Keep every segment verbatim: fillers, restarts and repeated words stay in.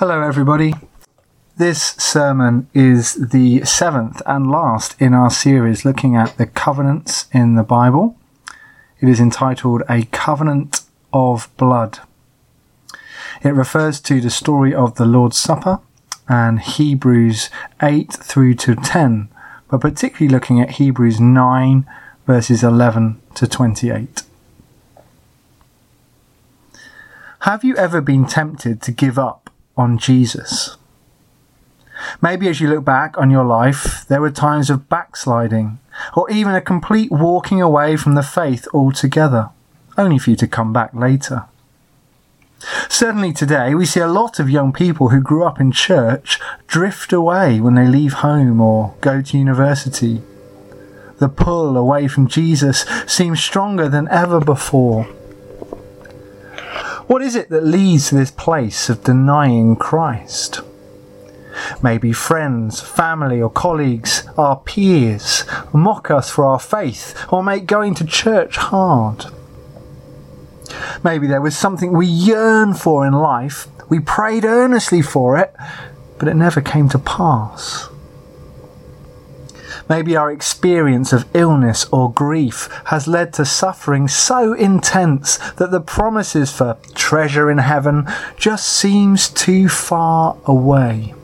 Hello everybody. This sermon is the seventh and last in our series looking at the covenants in the Bible. It is entitled A Covenant of Blood. It refers to the story of the Lord's Supper and Hebrews eight through to ten, but particularly looking at Hebrews nine verses eleven to twenty-eight. Have you ever been tempted to give up on Jesus? Maybe as you look back on your life, there were times of backsliding, or even a complete walking away from the faith altogether, only for you to come back later. Certainly today, we see a lot of young people who grew up in church drift away when they leave home or go to university. The pull away from Jesus seems stronger than ever before. What is it that leads to this place of denying Christ? Maybe friends, family or colleagues, our peers, mock us for our faith or make going to church hard. Maybe there was something we yearn for in life, we prayed earnestly for it, but it never came to pass. Maybe our experience of illness or grief has led to suffering so intense that the promises for treasure in heaven just seems too far away.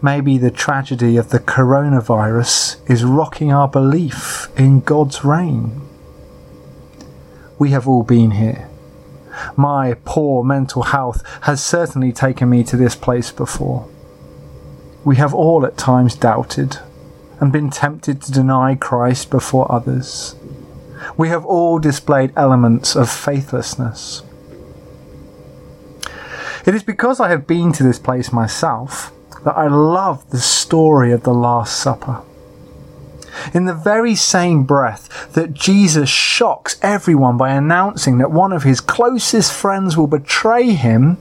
Maybe the tragedy of the coronavirus is rocking our belief in God's reign. We have all been here. My poor mental health has certainly taken me to this place before. We have all at times doubted and been tempted to deny Christ before others. We have all displayed elements of faithlessness. It is because I have been to this place myself that I love the story of the Last Supper. In the very same breath that Jesus shocks everyone by announcing that one of his closest friends will betray him,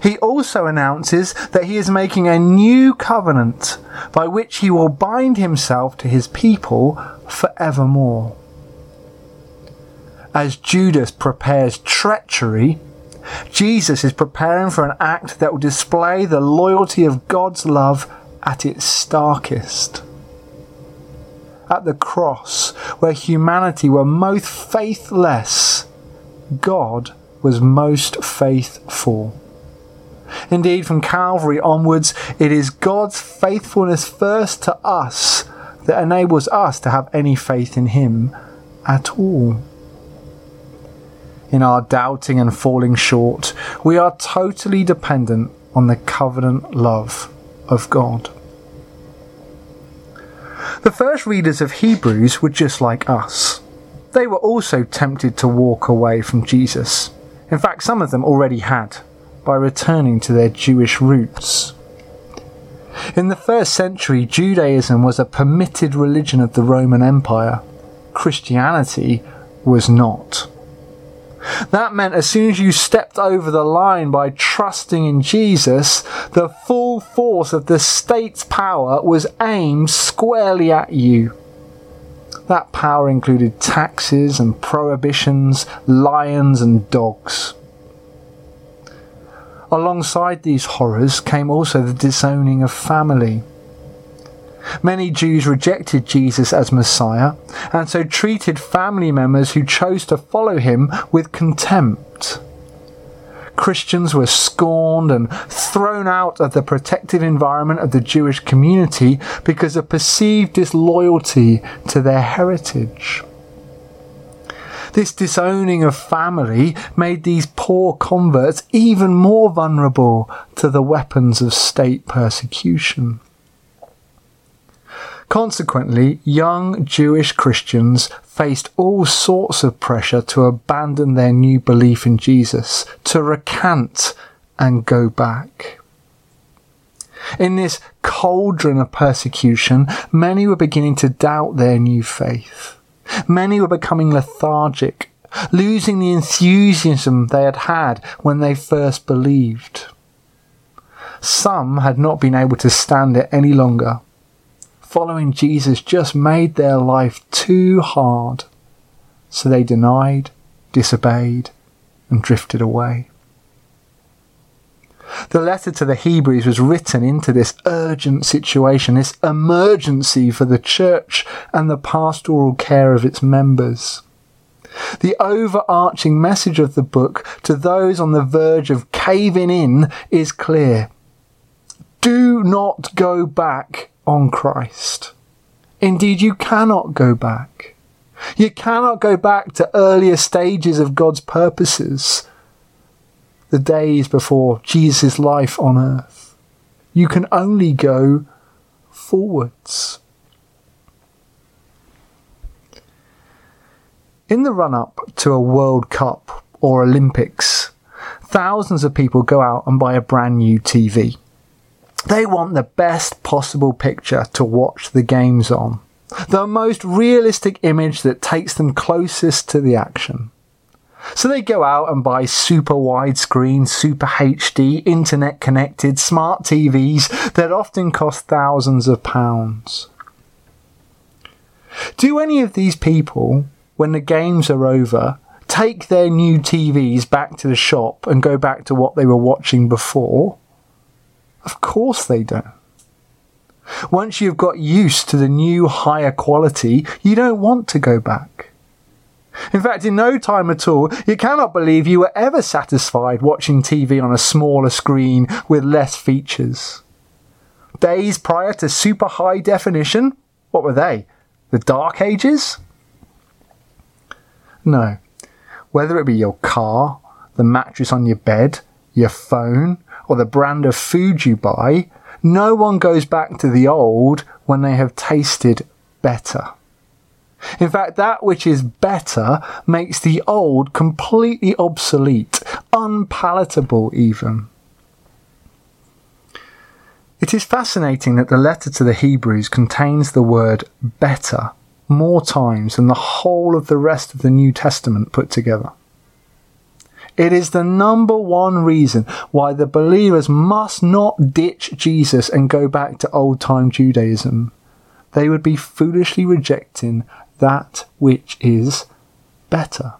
he also announces that he is making a new covenant by which he will bind himself to his people forevermore. As Judas prepares treachery, Jesus is preparing for an act that will display the loyalty of God's love at its starkest. At the cross, where humanity were most faithless, God was most faithful. Indeed, from Calvary onwards, it is God's faithfulness first to us that enables us to have any faith in him at all. In our doubting and falling short, we are totally dependent on the covenant love of God. The first readers of Hebrews were just like us. They were also tempted to walk away from Jesus. In fact, some of them already had, by returning to their Jewish roots. In the first century, Judaism was a permitted religion of the Roman Empire. Christianity was not. That meant as soon as you stepped over the line by trusting in Jesus, the full force of the state's power was aimed squarely at you. That power included taxes and prohibitions, lions and dogs. Alongside these horrors came also the disowning of family. Many Jews rejected Jesus as Messiah and so treated family members who chose to follow him with contempt. Christians were scorned and thrown out of the protective environment of the Jewish community because of perceived disloyalty to their heritage. This disowning of family made these poor converts even more vulnerable to the weapons of state persecution. Consequently, young Jewish Christians faced all sorts of pressure to abandon their new belief in Jesus, to recant and go back. In this cauldron of persecution, many were beginning to doubt their new faith. Many were becoming lethargic, losing the enthusiasm they had had when they first believed. Some had not been able to stand it any longer. Following Jesus just made their life too hard, so they denied, disobeyed, and drifted away. The letter to the Hebrews was written into this urgent situation, this emergency for the church and the pastoral care of its members. The overarching message of the book to those on the verge of caving in is clear. Do not go back on Christ. Indeed, you cannot go back. You cannot go back to earlier stages of God's purposes, the days before Jesus' life on earth. You can only go forwards. In the run-up to a World Cup or Olympics, thousands of people go out and buy a brand new T V. They want the best possible picture to watch the games on, the most realistic image that takes them closest to the action. So they go out and buy super widescreen, super H D, internet-connected smart T Vs that often cost thousands of pounds. Do any of these people, when the games are over, take their new T Vs back to the shop and go back to what they were watching before? Of course they don't. Once you've got used to the new higher quality, you don't want to go back. In fact, in no time at all, you cannot believe you were ever satisfied watching T V on a smaller screen with less features. Days prior to super high definition, what were they? The Dark Ages? No. Whether it be your car, the mattress on your bed, your phone, or the brand of food you buy, no one goes back to the old when they have tasted better. In fact, that which is better makes the old completely obsolete, unpalatable even. It is fascinating that the letter to the Hebrews contains the word better more times than the whole of the rest of the New Testament put together. It is the number one reason why the believers must not ditch Jesus and go back to old-time Judaism. They would be foolishly rejecting that which is better.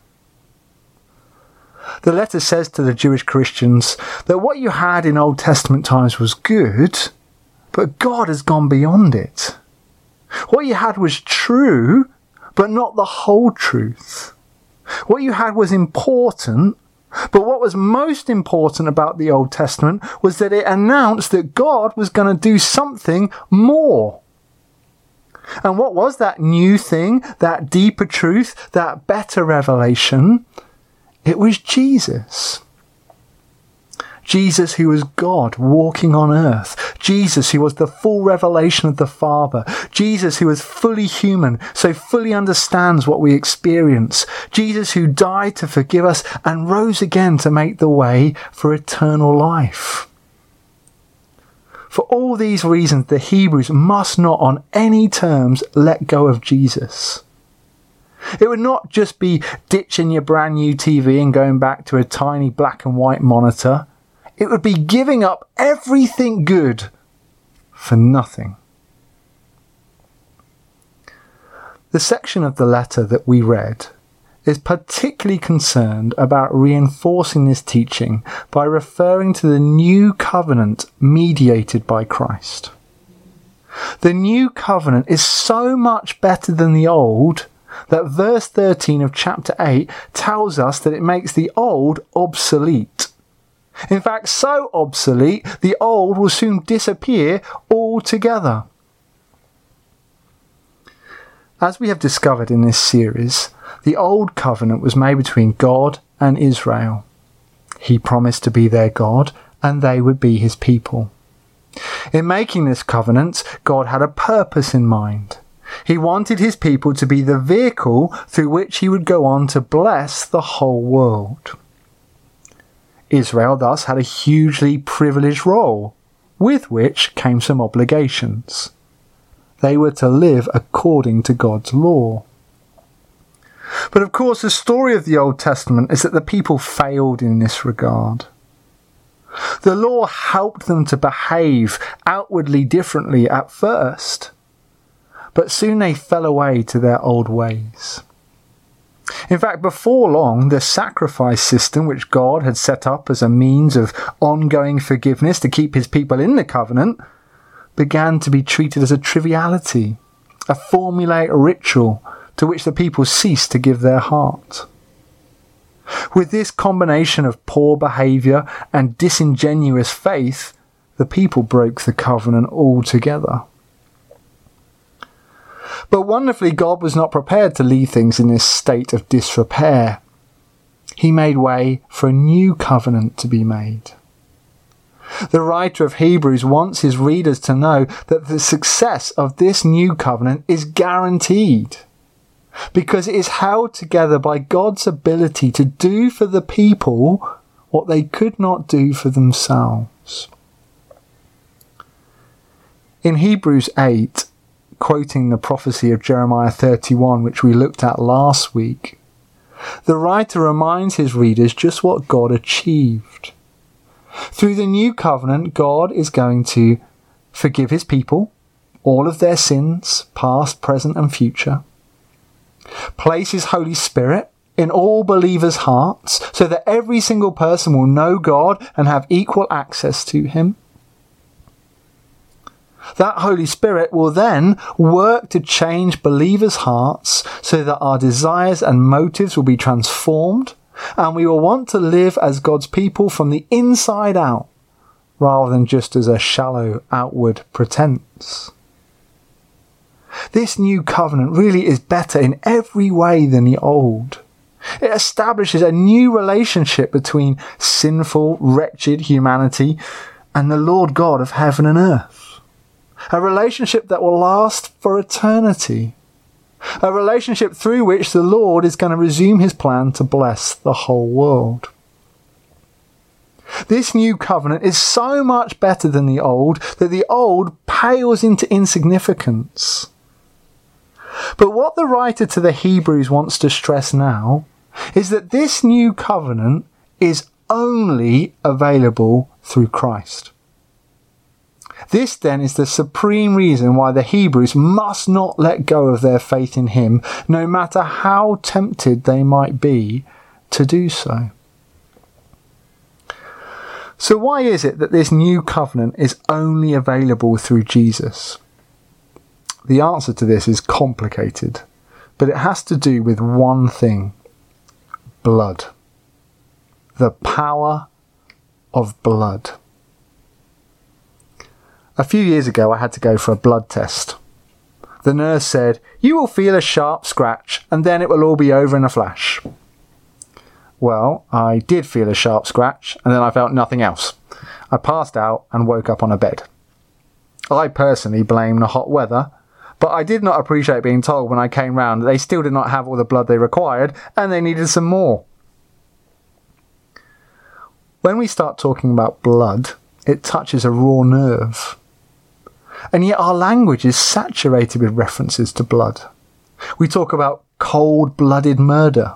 The letter says to the Jewish Christians that what you had in Old Testament times was good, but God has gone beyond it. What you had was true, but not the whole truth. What you had was important, but what was most important about the Old Testament was that it announced that God was going to do something more. And what was that new thing, that deeper truth, that better revelation? It was Jesus. Jesus who was God walking on earth. Jesus who was the full revelation of the Father. Jesus who was fully human, so fully understands what we experience. Jesus who died to forgive us and rose again to make the way for eternal life. For all these reasons, the Hebrews must not on any terms let go of Jesus. It would not just be ditching your brand new T V and going back to a tiny black and white monitor. It would be giving up everything good for nothing. The section of the letter that we read is particularly concerned about reinforcing this teaching by referring to the new covenant mediated by Christ. The new covenant is so much better than the old that verse thirteen of chapter eight tells us that it makes the old obsolete. In fact, so obsolete, the old will soon disappear altogether. As we have discovered in this series, the old covenant was made between God and Israel. He promised to be their God, and they would be his people. In making this covenant, God had a purpose in mind. He wanted his people to be the vehicle through which he would go on to bless the whole world. Israel thus had a hugely privileged role, with which came some obligations. They were to live according to God's law. But of course, the story of the Old Testament is that the people failed in this regard. The law helped them to behave outwardly differently at first, but soon they fell away to their old ways. In fact, before long, the sacrifice system which God had set up as a means of ongoing forgiveness to keep his people in the covenant began to be treated as a triviality, a formulaic ritual to which the people ceased to give their heart. With this combination of poor behaviour and disingenuous faith, the people broke the covenant altogether. But wonderfully, God was not prepared to leave things in this state of disrepair. He made way for a new covenant to be made. The writer of Hebrews wants his readers to know that the success of this new covenant is guaranteed, because it is held together by God's ability to do for the people what they could not do for themselves. In Hebrews eight, quoting the prophecy of Jeremiah thirty-one, which we looked at last week, the writer reminds his readers just what God achieved. Through the new covenant, God is going to forgive his people all of their sins, past, present, and future, place his Holy Spirit in all believers' hearts so that every single person will know God and have equal access to him. That Holy Spirit will then work to change believers' hearts so that our desires and motives will be transformed, and we will want to live as God's people from the inside out rather than just as a shallow outward pretense. This new covenant really is better in every way than the old. It establishes a new relationship between sinful, wretched humanity and the Lord God of heaven and earth. A relationship that will last for eternity. A relationship through which the Lord is going to resume his plan to bless the whole world. This new covenant is so much better than the old that the old pales into insignificance. But what the writer to the Hebrews wants to stress now is that this new covenant is only available through Christ. This, then, is the supreme reason why the Hebrews must not let go of their faith in him, no matter how tempted they might be to do so. So why is it that this new covenant is only available through Jesus? The answer to this is complicated, but it has to do with one thing: blood. The power of blood. A few years ago, I had to go for a blood test. The nurse said, "You will feel a sharp scratch and then it will all be over in a flash." Well, I did feel a sharp scratch and then I felt nothing else. I passed out and woke up on a bed. I personally blame the hot weather, but I did not appreciate being told when I came round that they still did not have all the blood they required and they needed some more. When we start talking about blood, it touches a raw nerve. And yet our language is saturated with references to blood. We talk about cold-blooded murder.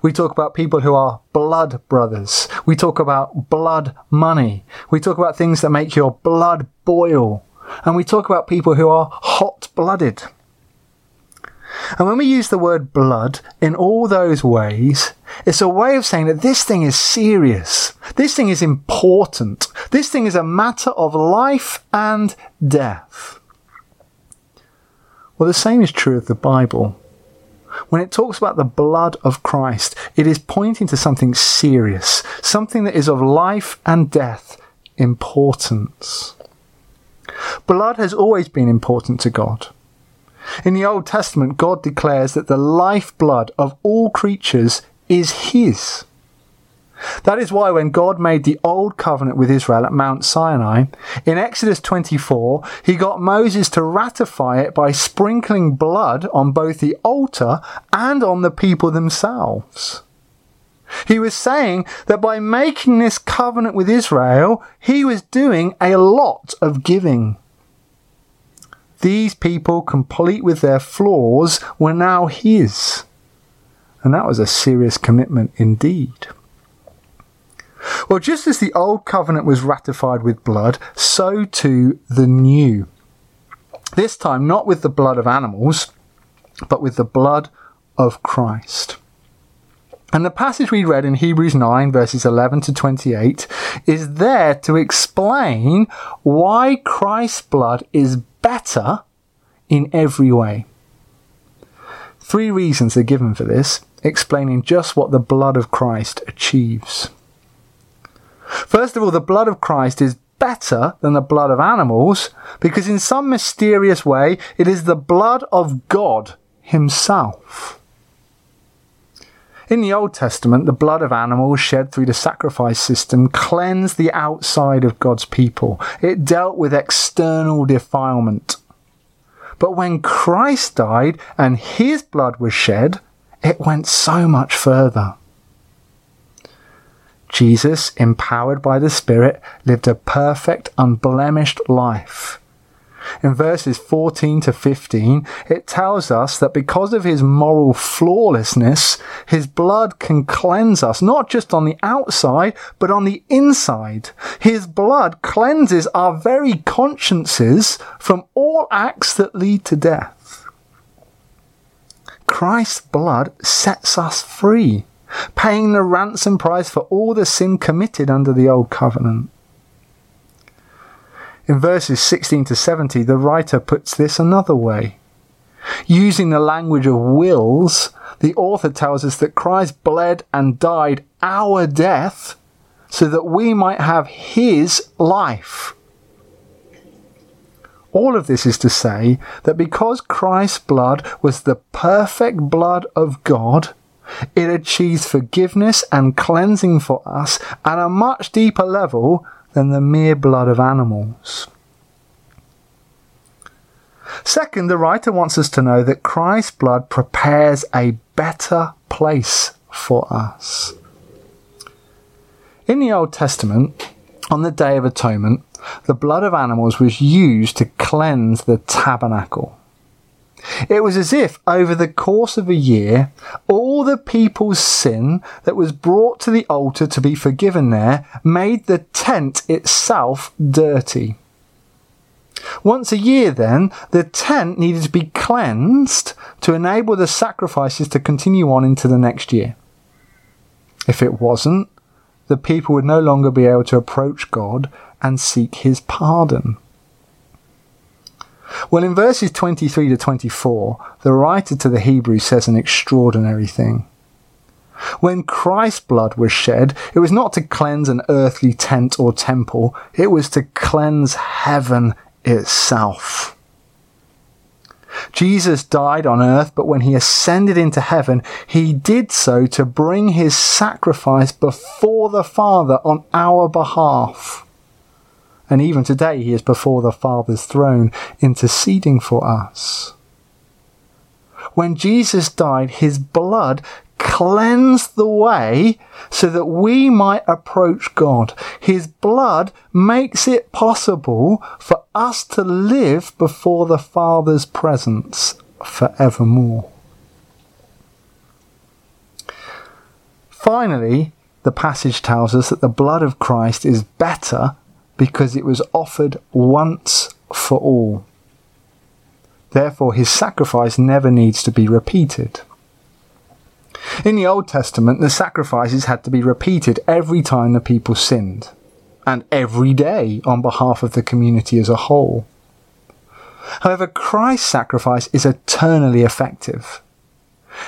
We talk about people who are blood brothers. We talk about blood money. We talk about things that make your blood boil. And we talk about people who are hot-blooded. And when we use the word blood in all those ways, it's a way of saying that this thing is serious. This thing is important. This thing is a matter of life and death. Well, the same is true of the Bible. When it talks about the blood of Christ, it is pointing to something serious, something that is of life and death importance. Blood has always been important to God. In the Old Testament, God declares that the lifeblood of all creatures is his. That is why when God made the Old Covenant with Israel at Mount Sinai, in Exodus twenty-four, he got Moses to ratify it by sprinkling blood on both the altar and on the people themselves. He was saying that by making this covenant with Israel, he was doing a lot of giving. These people, complete with their flaws, were now his. And that was a serious commitment indeed. Well, just as the old covenant was ratified with blood, so too the new. This time, not with the blood of animals, but with the blood of Christ. And the passage we read in Hebrews nine, verses eleven to twenty-eight, is there to explain why Christ's blood is better in every way. Three reasons are given for this, explaining just what the blood of Christ achieves. First of all, the blood of Christ is better than the blood of animals, because in some mysterious way, it is the blood of God himself. In the Old Testament, the blood of animals shed through the sacrifice system cleansed the outside of God's people. It dealt with external defilement. But when Christ died and his blood was shed, it went so much further. Jesus, empowered by the Spirit, lived a perfect, unblemished life. In verses fourteen to fifteen, it tells us that because of his moral flawlessness, his blood can cleanse us, not just on the outside, but on the inside. His blood cleanses our very consciences from all acts that lead to death. Christ's blood sets us free, paying the ransom price for all the sin committed under the old covenant. In verses sixteen to seventy, the writer puts this another way. Using the language of wills, the author tells us that Christ bled and died our death so that we might have his life. All of this is to say that because Christ's blood was the perfect blood of God, it achieves forgiveness and cleansing for us at a much deeper level than the mere blood of animals. Second, the writer wants us to know that Christ's blood prepares a better place for us. In the Old Testament, on the Day of Atonement, the blood of animals was used to cleanse the tabernacle. It was as if, over the course of a year, all the people's sin that was brought to the altar to be forgiven there made the tent itself dirty. Once a year, then, the tent needed to be cleansed to enable the sacrifices to continue on into the next year. If it wasn't, the people would no longer be able to approach God and seek his pardon. Well, in verses twenty-three to twenty-four, the writer to the Hebrews says an extraordinary thing. When Christ's blood was shed, it was not to cleanse an earthly tent or temple, it was to cleanse heaven itself. Jesus died on earth, but when he ascended into heaven, he did so to bring his sacrifice before the Father on our behalf. And even today he is before the Father's throne, interceding for us. When Jesus died, his blood cleansed the way so that we might approach God. His blood makes it possible for us to live before the Father's presence forevermore. Finally, the passage tells us that the blood of Christ is better because it was offered once for all. Therefore, his sacrifice never needs to be repeated. In the Old Testament, the sacrifices had to be repeated every time the people sinned, and every day on behalf of the community as a whole. However, Christ's sacrifice is eternally effective.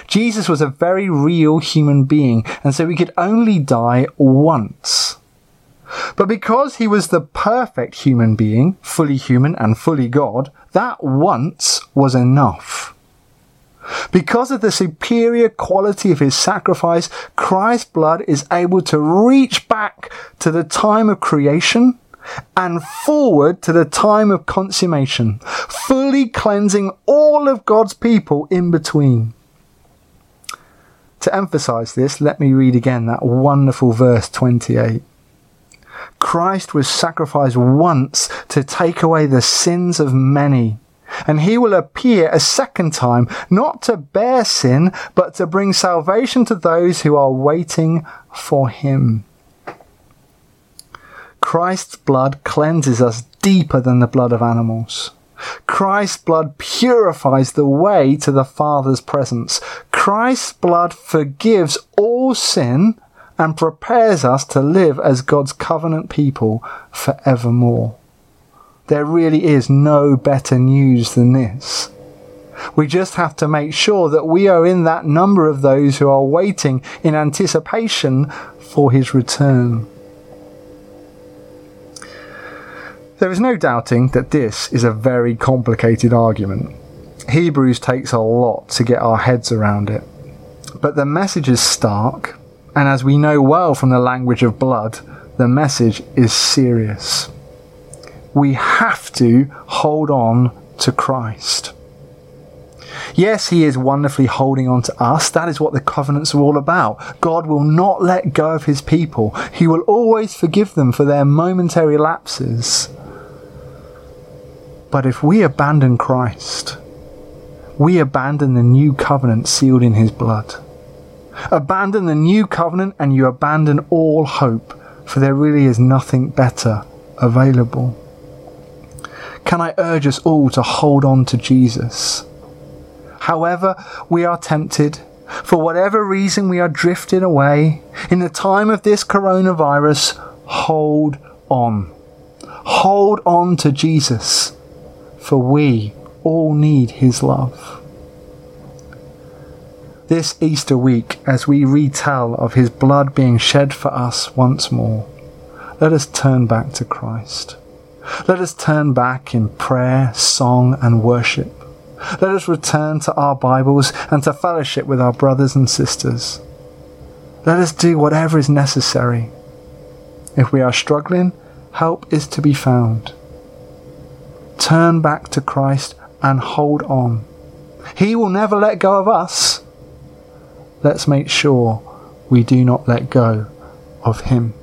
Jesus was a very real human being, and so he could only die once. But because he was the perfect human being, fully human and fully God, that once was enough. Because of the superior quality of his sacrifice, Christ's blood is able to reach back to the time of creation and forward to the time of consummation, fully cleansing all of God's people in between. To emphasize this, let me read again that wonderful verse twenty-eight. Christ was sacrificed once to take away the sins of many, and he will appear a second time, not to bear sin, but to bring salvation to those who are waiting for him. Christ's blood cleanses us deeper than the blood of animals. Christ's blood purifies the way to the Father's presence. Christ's blood forgives all sin and prepares us to live as God's covenant people forevermore. There really is no better news than this. We just have to make sure that we are in that number of those who are waiting in anticipation for his return. There is no doubting that this is a very complicated argument. Hebrews takes a lot to get our heads around it. But the message is stark, and as we know well from the language of blood, the message is serious. We have to hold on to Christ. Yes, he is wonderfully holding on to us. That is what the covenants are all about. God will not let go of his people. He will always forgive them for their momentary lapses. But if we abandon Christ, we abandon the new covenant sealed in his blood. Abandon the new covenant and you abandon all hope, for there really is nothing better available. Can I urge us all to hold on to Jesus? However we are tempted, for whatever reason we are drifted away, in the time of this coronavirus, hold on. Hold on to Jesus, for we all need his love. This Easter week, as we retell of his blood being shed for us once more, let us turn back to Christ. Let us turn back in prayer, song, and worship. Let us return to our Bibles and to fellowship with our brothers and sisters. Let us do whatever is necessary. If we are struggling, help is to be found. Turn back to Christ and hold on. He will never let go of us. Let's make sure we do not let go of him.